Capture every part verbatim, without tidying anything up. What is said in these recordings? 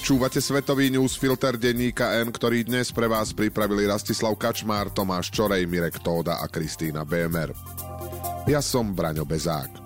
Počúvate Svetový newsfilter denníka N, ktorý dnes pre vás pripravili Rastislav Kačmár, Tomáš Čorej, Mirek Tóda a Kristína bé em er. Ja som Braňo Bezák.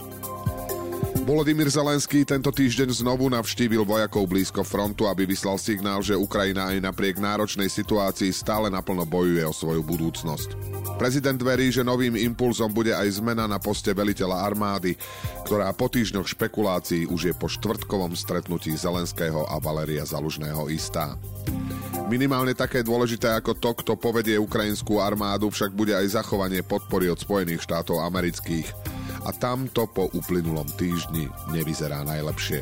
Volodymyr Zelenský tento týždeň znovu navštívil vojakov blízko frontu, aby vyslal signál, že Ukrajina aj napriek náročnej situácii stále naplno bojuje o svoju budúcnosť. Prezident verí, že novým impulzom bude aj zmena na poste veliteľa armády, ktorá po týždňoch špekulácií už je po štvrtkovom stretnutí Zelenského a Valéria Zalužného istá. Minimálne také dôležité ako to, kto povedie ukrajinskú armádu, však bude aj zachovanie podpory od Spojených štátov amerických. A tamto po uplynulom týždni nevyzerá najlepšie.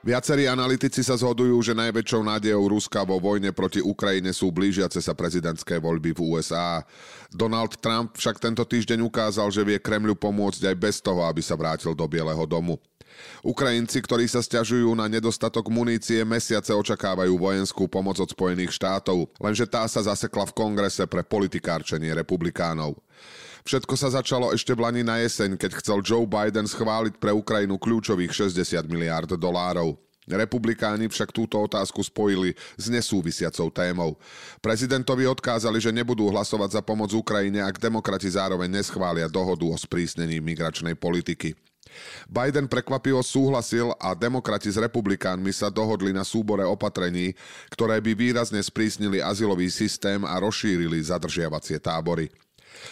Viacerí analytici sa zhodujú, že najväčšou nádejou Ruska vo vojne proti Ukrajine sú blížiace sa prezidentské voľby v ú es á. Donald Trump však tento týždeň ukázal, že vie Kremľu pomôcť aj bez toho, aby sa vrátil do Bieleho domu. Ukrajinci, ktorí sa sťažujú na nedostatok munície, mesiace očakávajú vojenskú pomoc od Spojených štátov, lenže tá sa zasekla v kongrese pre politikárčenie republikánov. Všetko sa začalo ešte v lani na jeseň, keď chcel Joe Biden schváliť pre Ukrajinu kľúčových šesťdesiat miliárd dolárov. Republikáni však túto otázku spojili s nesúvisiacou témou. Prezidentovi odkázali, že nebudú hlasovať za pomoc Ukrajine, ak demokrati zároveň neschvália dohodu o sprísnení migračnej politiky. Biden prekvapivo súhlasil a demokrati s republikánmi sa dohodli na súbore opatrení, ktoré by výrazne sprísnili azylový systém a rozšírili zadržiavacie tábory.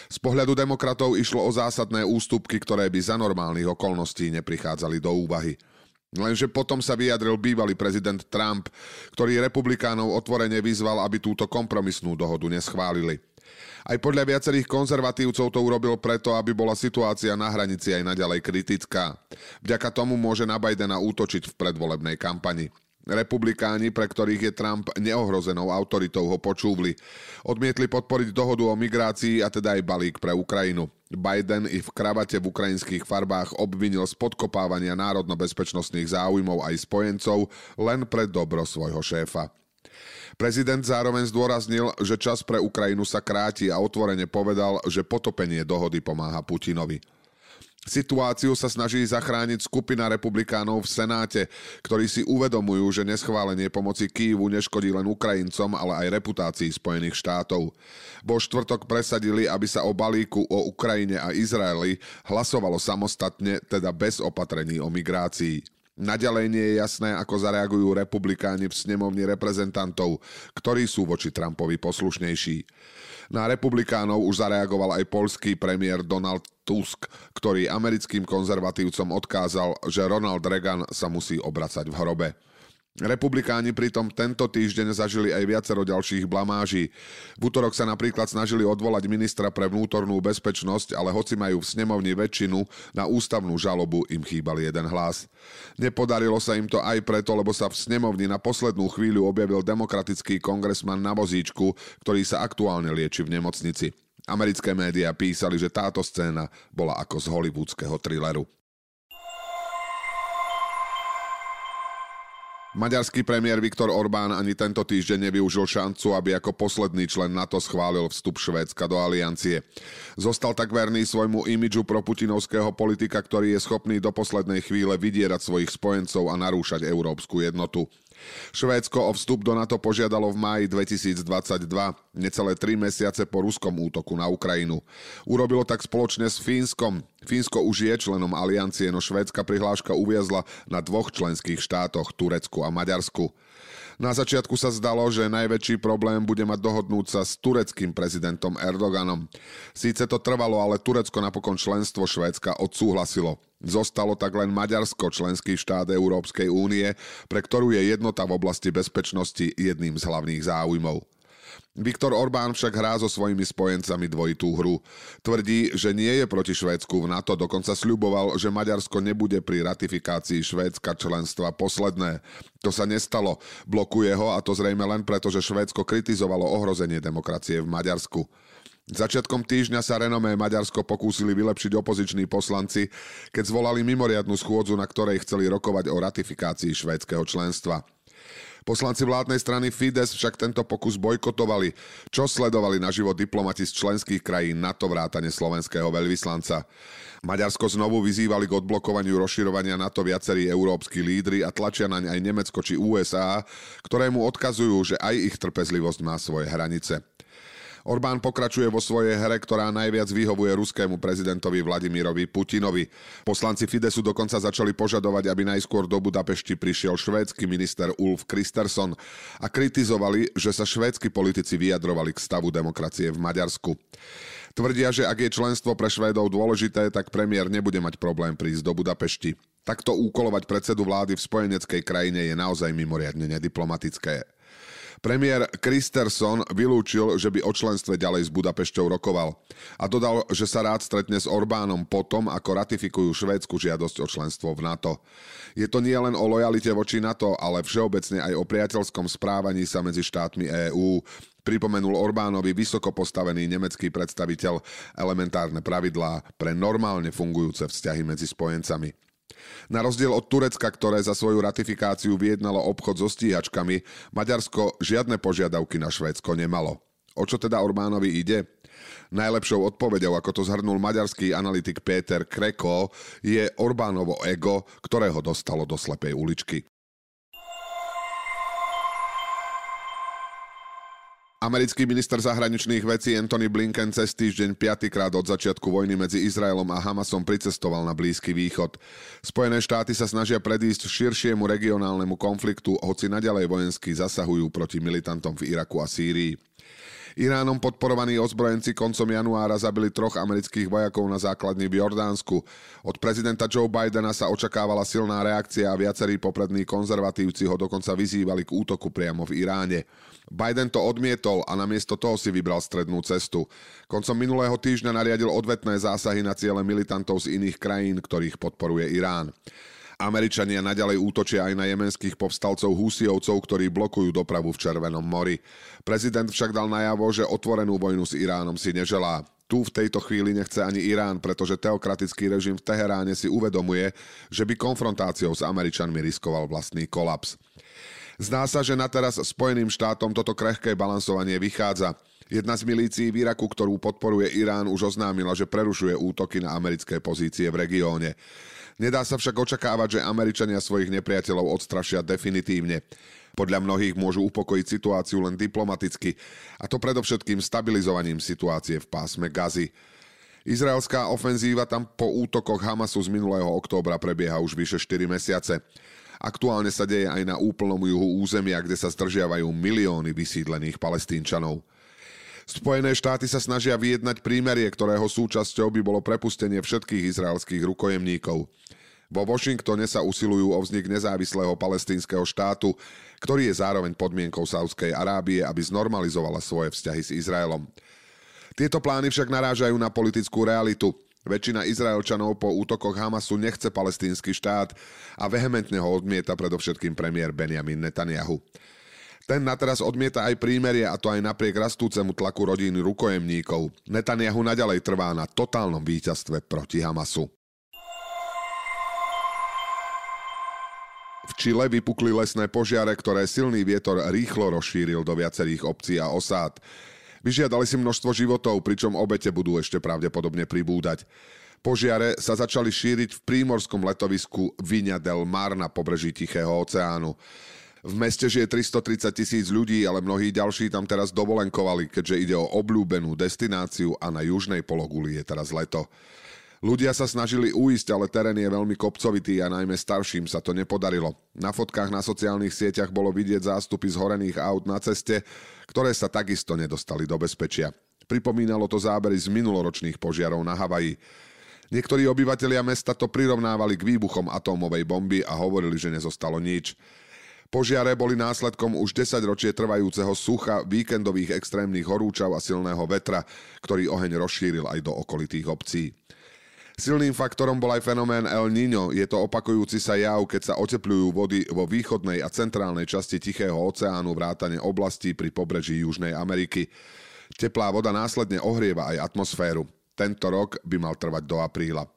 Z pohľadu demokratov išlo o zásadné ústupky, ktoré by za normálnych okolností neprichádzali do úvahy. Lenže potom sa vyjadril bývalý prezident Trump, ktorý republikánov otvorene vyzval, aby túto kompromisnú dohodu neschválili. Aj podľa viacerých konzervatívcov to urobil preto, aby bola situácia na hranici aj naďalej kritická. Vďaka tomu môže na Bidena útočiť v predvolebnej kampani. Republikáni, pre ktorých je Trump neohrozenou autoritou, ho počúvli. Odmietli podporiť dohodu o migrácii a teda aj balík pre Ukrajinu. Biden ich v kravate v ukrajinských farbách obvinil z podkopávania národno-bezpečnostných záujmov aj spojencov len pre dobro svojho šéfa. Prezident zároveň zdôraznil, že čas pre Ukrajinu sa kráti a otvorene povedal, že potopenie dohody pomáha Putinovi. Situáciu sa snaží zachrániť skupina republikánov v Senáte, ktorí si uvedomujú, že neschválenie pomoci Kyjevu neškodí len Ukrajincom, ale aj reputácii Spojených štátov. Vo štvrtok presadili, aby sa o balíku o Ukrajine a Izraeli hlasovalo samostatne, teda bez opatrení o migrácii. Naďalej nie je jasné, ako zareagujú republikáni v snemovni reprezentantov, ktorí sú voči Trumpovi poslušnejší. Na republikánov už zareagoval aj poľský premiér Donald Tusk, ktorý americkým konzervatívcom odkázal, že Ronald Reagan sa musí obracať v hrobe. Republikáni pritom tento týždeň zažili aj viacero ďalších blamáží. V utorok sa napríklad snažili odvolať ministra pre vnútornú bezpečnosť, ale hoci majú v snemovni väčšinu, na ústavnú žalobu im chýbal jeden hlas. Nepodarilo sa im to aj preto, lebo sa v snemovni na poslednú chvíľu objavil demokratický kongresman na vozíčku, ktorý sa aktuálne lieči v nemocnici. Americké médiá písali, že táto scéna bola ako z hollywoodského thrilleru. Maďarský premiér Viktor Orbán ani tento týždeň nevyužil šancu, aby ako posledný člen NATO schválil vstup Švédska do aliancie. Zostal tak verný svojmu imidžu proputinovského politika, ktorý je schopný do poslednej chvíle vydierať svojich spojencov a narúšať európsku jednotu. Švédsko o vstup do NATO požiadalo v máji dvetisícdvadsaťdva, necelé tri mesiace po ruskom útoku na Ukrajinu. Urobilo tak spoločne s Fínskom. Fínsko už je členom aliancie, no švédska prihláška uviazla na dvoch členských štátoch, Turecku a Maďarsku. Na začiatku sa zdalo, že najväčší problém bude mať dohodnúť sa s tureckým prezidentom Erdoganom. Síce to trvalo, ale Turecko napokon členstvo Švédska odsúhlasilo. Zostalo tak len Maďarsko, členský štát Európskej únie, pre ktorú je jednota v oblasti bezpečnosti jedným z hlavných záujmov. Viktor Orbán však hrá so svojimi spojencami dvojitú hru. Tvrdí, že nie je proti Švédsku v NATO, dokonca sľuboval, že Maďarsko nebude pri ratifikácii Švédska členstva posledné. To sa nestalo, blokuje ho a to zrejme len preto, že Švédsko kritizovalo ohrozenie demokracie v Maďarsku. Začiatkom týždňa sa renomé Maďarsko pokúsili vylepšiť opoziční poslanci, keď zvolali mimoriadnu schôdzu, na ktorej chceli rokovať o ratifikácii švédskeho členstva. Poslanci vládnej strany Fides však tento pokus bojkotovali, čo sledovali naživo diplomati z členských krajín NATO vrátane slovenského veľvyslanca. Maďarsko znovu vyzývali k odblokovaniu rozširovania NATO viacerí európski lídri a tlačia naň aj Nemecko či ú es á, ktorému odkazujú, že aj ich trpezlivosť má svoje hranice. Orbán pokračuje vo svojej hre, ktorá najviac vyhovuje ruskému prezidentovi Vladimirovi Putinovi. Poslanci Fidesu dokonca začali požadovať, aby najskôr do Budapešti prišiel švédsky minister Ulf Kristersson a kritizovali, že sa švédsky politici vyjadrovali k stavu demokracie v Maďarsku. Tvrdia, že ak je členstvo pre Švédov dôležité, tak premiér nebude mať problém prísť do Budapešti. Takto úkolovať predsedu vlády v spojeneckej krajine je naozaj mimoriadne nediplomatické. Premiér Kristersson vylúčil, že by o členstve ďalej s Budapešťou rokoval a dodal, že sa rád stretne s Orbánom potom, ako ratifikujú švédsku žiadosť o členstvo v NATO. Je to nielen o lojalite voči NATO, ale všeobecne aj o priateľskom správaní sa medzi štátmi EÚ. Pripomenul Orbánovi vysoko postavený nemecký predstaviteľ elementárne pravidlá pre normálne fungujúce vzťahy medzi spojencami. Na rozdiel od Turecka, ktoré za svoju ratifikáciu vyjednalo obchod so stíhačkami, Maďarsko žiadne požiadavky na Švédsko nemalo. O čo teda Orbánovi ide? Najlepšou odpoveďou, ako to zhrnul maďarský analytik Peter Kreko, je Orbánovo ego, ktoré ho dostalo do slepej uličky. Americký minister zahraničných vecí Antony Blinken cez týždeň piatykrát od začiatku vojny medzi Izraelom a Hamasom pricestoval na Blízky východ. Spojené štáty sa snažia predísť širšiemu regionálnemu konfliktu, hoci naďalej vojensky zasahujú proti militantom v Iraku a Sýrii. Iránom podporovaní ozbrojenci koncom januára zabili troch amerických vojakov na základni v Jordánsku. Od prezidenta Joe Bidena sa očakávala silná reakcia a viacerí poprední konzervatívci ho dokonca vyzývali k útoku priamo v Iráne. Biden to odmietol a namiesto toho si vybral strednú cestu. Koncom minulého týždňa nariadil odvetné zásahy na ciele militantov z iných krajín, ktorých podporuje Irán. Američania naďalej útočia aj na jemenských povstalcov Húsiovcov, ktorí blokujú dopravu v Červenom mori. Prezident však dal najavo, že otvorenú vojnu s Iránom si neželá. Tu v tejto chvíli nechce ani Irán, pretože teokratický režim v Teheráne si uvedomuje, že by konfrontáciou s Američanmi riskoval vlastný kolaps. Zdá sa, že nateraz Spojeným štátom toto krehké balansovanie vychádza. Jedna z milícií v Iraku, ktorú podporuje Irán, už oznámila, že prerušuje útoky na americké pozície v regióne. Nedá sa však očakávať, že Američania svojich nepriateľov odstrašia definitívne. Podľa mnohých môžu upokojiť situáciu len diplomaticky, a to predovšetkým stabilizovaním situácie v pásme Gazy. Izraelská ofenzíva tam po útokoch Hamasu z minulého októbra prebieha už vyše štyri mesiace. Aktuálne sa deje aj na úplnom juhu územia, kde sa zdržiavajú milióny vysídlených Palestínčanov. Spojené štáty sa snažia vyjednať prímerie, ktorého súčasťou by bolo prepustenie všetkých izraelských rukojemníkov. Vo Washingtone sa usilujú o vznik nezávislého palestínskeho štátu, ktorý je zároveň podmienkou Saudskej Arábie, aby znormalizovala svoje vzťahy s Izraelom. Tieto plány však narážajú na politickú realitu. Väčšina Izraelčanov po útokoch Hamasu nechce palestínsky štát a vehementne ho odmieta predovšetkým premiér Benjamin Netanyahu. Ten nateraz odmieta aj prímerie, a to aj napriek rastúcemu tlaku rodín rukojemníkov. Netanyahu naďalej trvá na totálnom víťazstve proti Hamasu. V Čile vypukli lesné požiare, ktoré silný vietor rýchlo rozšíril do viacerých obcí a osád. Vyžiadali si množstvo životov, pričom obete budú ešte pravdepodobne pribúdať. Požiare sa začali šíriť v prímorskom letovisku Viña del Mar na pobreží Tichého oceánu. V meste žije tristotridsaťtisíc ľudí, ale mnohí ďalší tam teraz dovolenkovali, keďže ide o obľúbenú destináciu a na južnej pologuli je teraz leto. Ľudia sa snažili uísť, ale terén je veľmi kopcovitý a najmä starším sa to nepodarilo. Na fotkách na sociálnych sieťach bolo vidieť zástupy zhorených aut na ceste, ktoré sa takisto nedostali do bezpečia. Pripomínalo to zábery z minuloročných požiarov na Havaji. Niektorí obyvatelia mesta to prirovnávali k výbuchom atómovej bomby a hovorili, že nezostalo nič. Požiare boli následkom už desaťročie trvajúceho sucha, víkendových extrémnych horúčav a silného vetra, ktorý oheň rozšíril aj do okolitých obcí. Silným faktorom bol aj fenomén El Niño. Je to opakujúci sa jav, keď sa otepľujú vody vo východnej a centrálnej časti Tichého oceánu vrátane oblastí pri pobreží Južnej Ameriky. Teplá voda následne ohrieva aj atmosféru. Tento rok by mal trvať do apríla.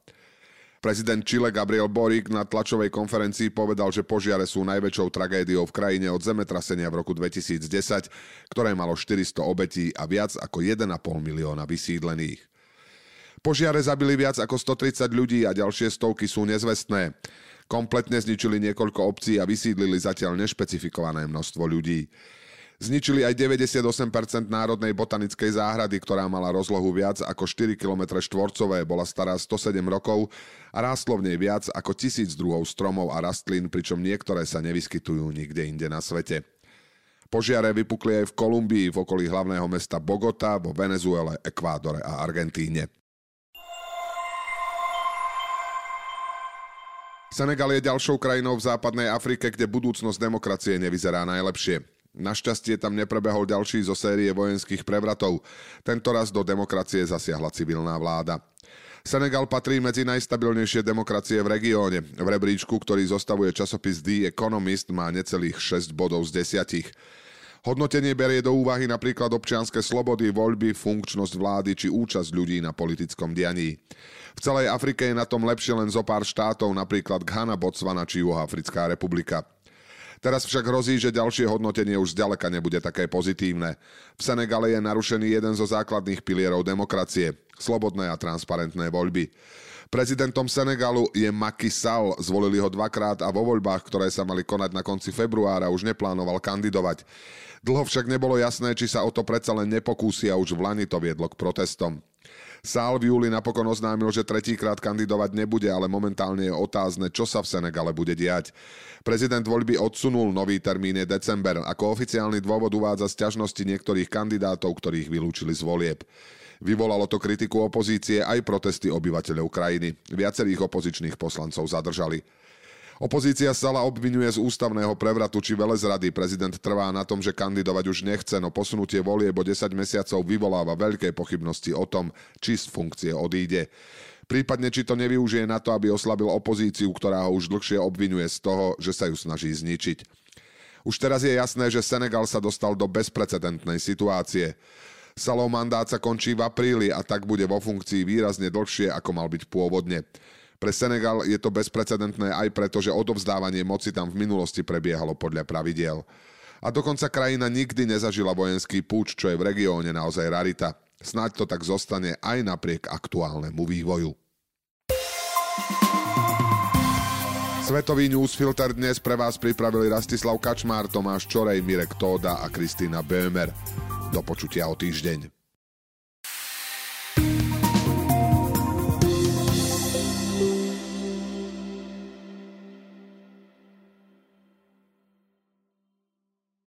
Prezident Čile Gabriel Boric na tlačovej konferencii povedal, že požiare sú najväčšou tragédiou v krajine od zemetrasenia v roku dvetisícdesať, ktoré malo štyristo obetí a viac ako jeden a pol milióna vysídlených. Požiare zabili viac ako stotridsať ľudí a ďalšie stovky sú nezvestné. Kompletne zničili niekoľko obcí a vysídlili zatiaľ nešpecifikované množstvo ľudí. Zničili aj deväťdesiatosem percent národnej botanickej záhrady, ktorá mala rozlohu viac ako štyri kilometre štvorcové, bola stará stosedem rokov a rástlo v nej viac ako tisíc druhov stromov a rastlín, pričom niektoré sa nevyskytujú nikde inde na svete. Požiare vypukli aj v Kolumbii, v okolí hlavného mesta Bogota, vo Venezuele, Ekvádore a Argentíne. Senegal je ďalšou krajinou v západnej Afrike, kde budúcnosť demokracie nevyzerá najlepšie. Našťastie tam neprebehol ďalší zo série vojenských prevratov. Tentoraz do demokracie zasiahla civilná vláda. Senegal patrí medzi najstabilnejšie demokracie v regióne. V rebríčku, ktorý zostavuje časopis The Economist, má necelých šesť bodov z desať. Hodnotenie berie do úvahy napríklad občianske slobody, voľby, funkčnosť vlády či účasť ľudí na politickom dianí. V celej Afrike je na tom lepšie len zo pár štátov, napríklad Ghana, Botswana či Juhoafrická republika. Teraz však hrozí, že ďalšie hodnotenie už zďaleka nebude také pozitívne. V Senegale je narušený jeden zo základných pilierov demokracie – slobodné a transparentné voľby. Prezidentom Senegalu je Macky Sall, zvolili ho dvakrát a vo voľbách, ktoré sa mali konať na konci februára, už neplánoval kandidovať. Dlho však nebolo jasné, či sa o to predsa len nepokúsi a už v lani to viedlo k protestom. Sall v júli napokon oznámil, že tretíkrát kandidovať nebude, ale momentálne je otázne, čo sa v Senegale bude diať. Prezident voľby odsunul, nový termín je december. Ako oficiálny dôvod uvádza sťažnosti niektorých kandidátov, ktorých vylúčili z volieb. Vyvolalo to kritiku opozície aj protesty obyvateľov krajiny. Viacerých opozičných poslancov zadržali. Opozícia Salla obvinuje z ústavného prevratu či velezrady. Prezident trvá na tom, že kandidovať už nechce, no posunutie volieb o desať mesiacov vyvoláva veľké pochybnosti o tom, či z funkcie odíde. Prípadne, či to nevyužije na to, aby oslabil opozíciu, ktorá ho už dlhšie obvinuje z toho, že sa ju snaží zničiť. Už teraz je jasné, že Senegal sa dostal do bezprecedentnej situácie. Sallov mandát sa končí v apríli a tak bude vo funkcii výrazne dlhšie, ako mal byť pôvodne. Pre Senegal je to bezprecedentné aj preto, že odovzdávanie moci tam v minulosti prebiehalo podľa pravidiel. A dokonca krajina nikdy nezažila vojenský púč, čo je v regióne naozaj rarita. Snáď to tak zostane aj napriek aktuálnemu vývoju. Svetový newsfilter dnes pre vás pripravili Rastislav Kačmár, Tomáš Čorej, Mirek Tóda a Kristína bé em er. Do počutia o týždeň.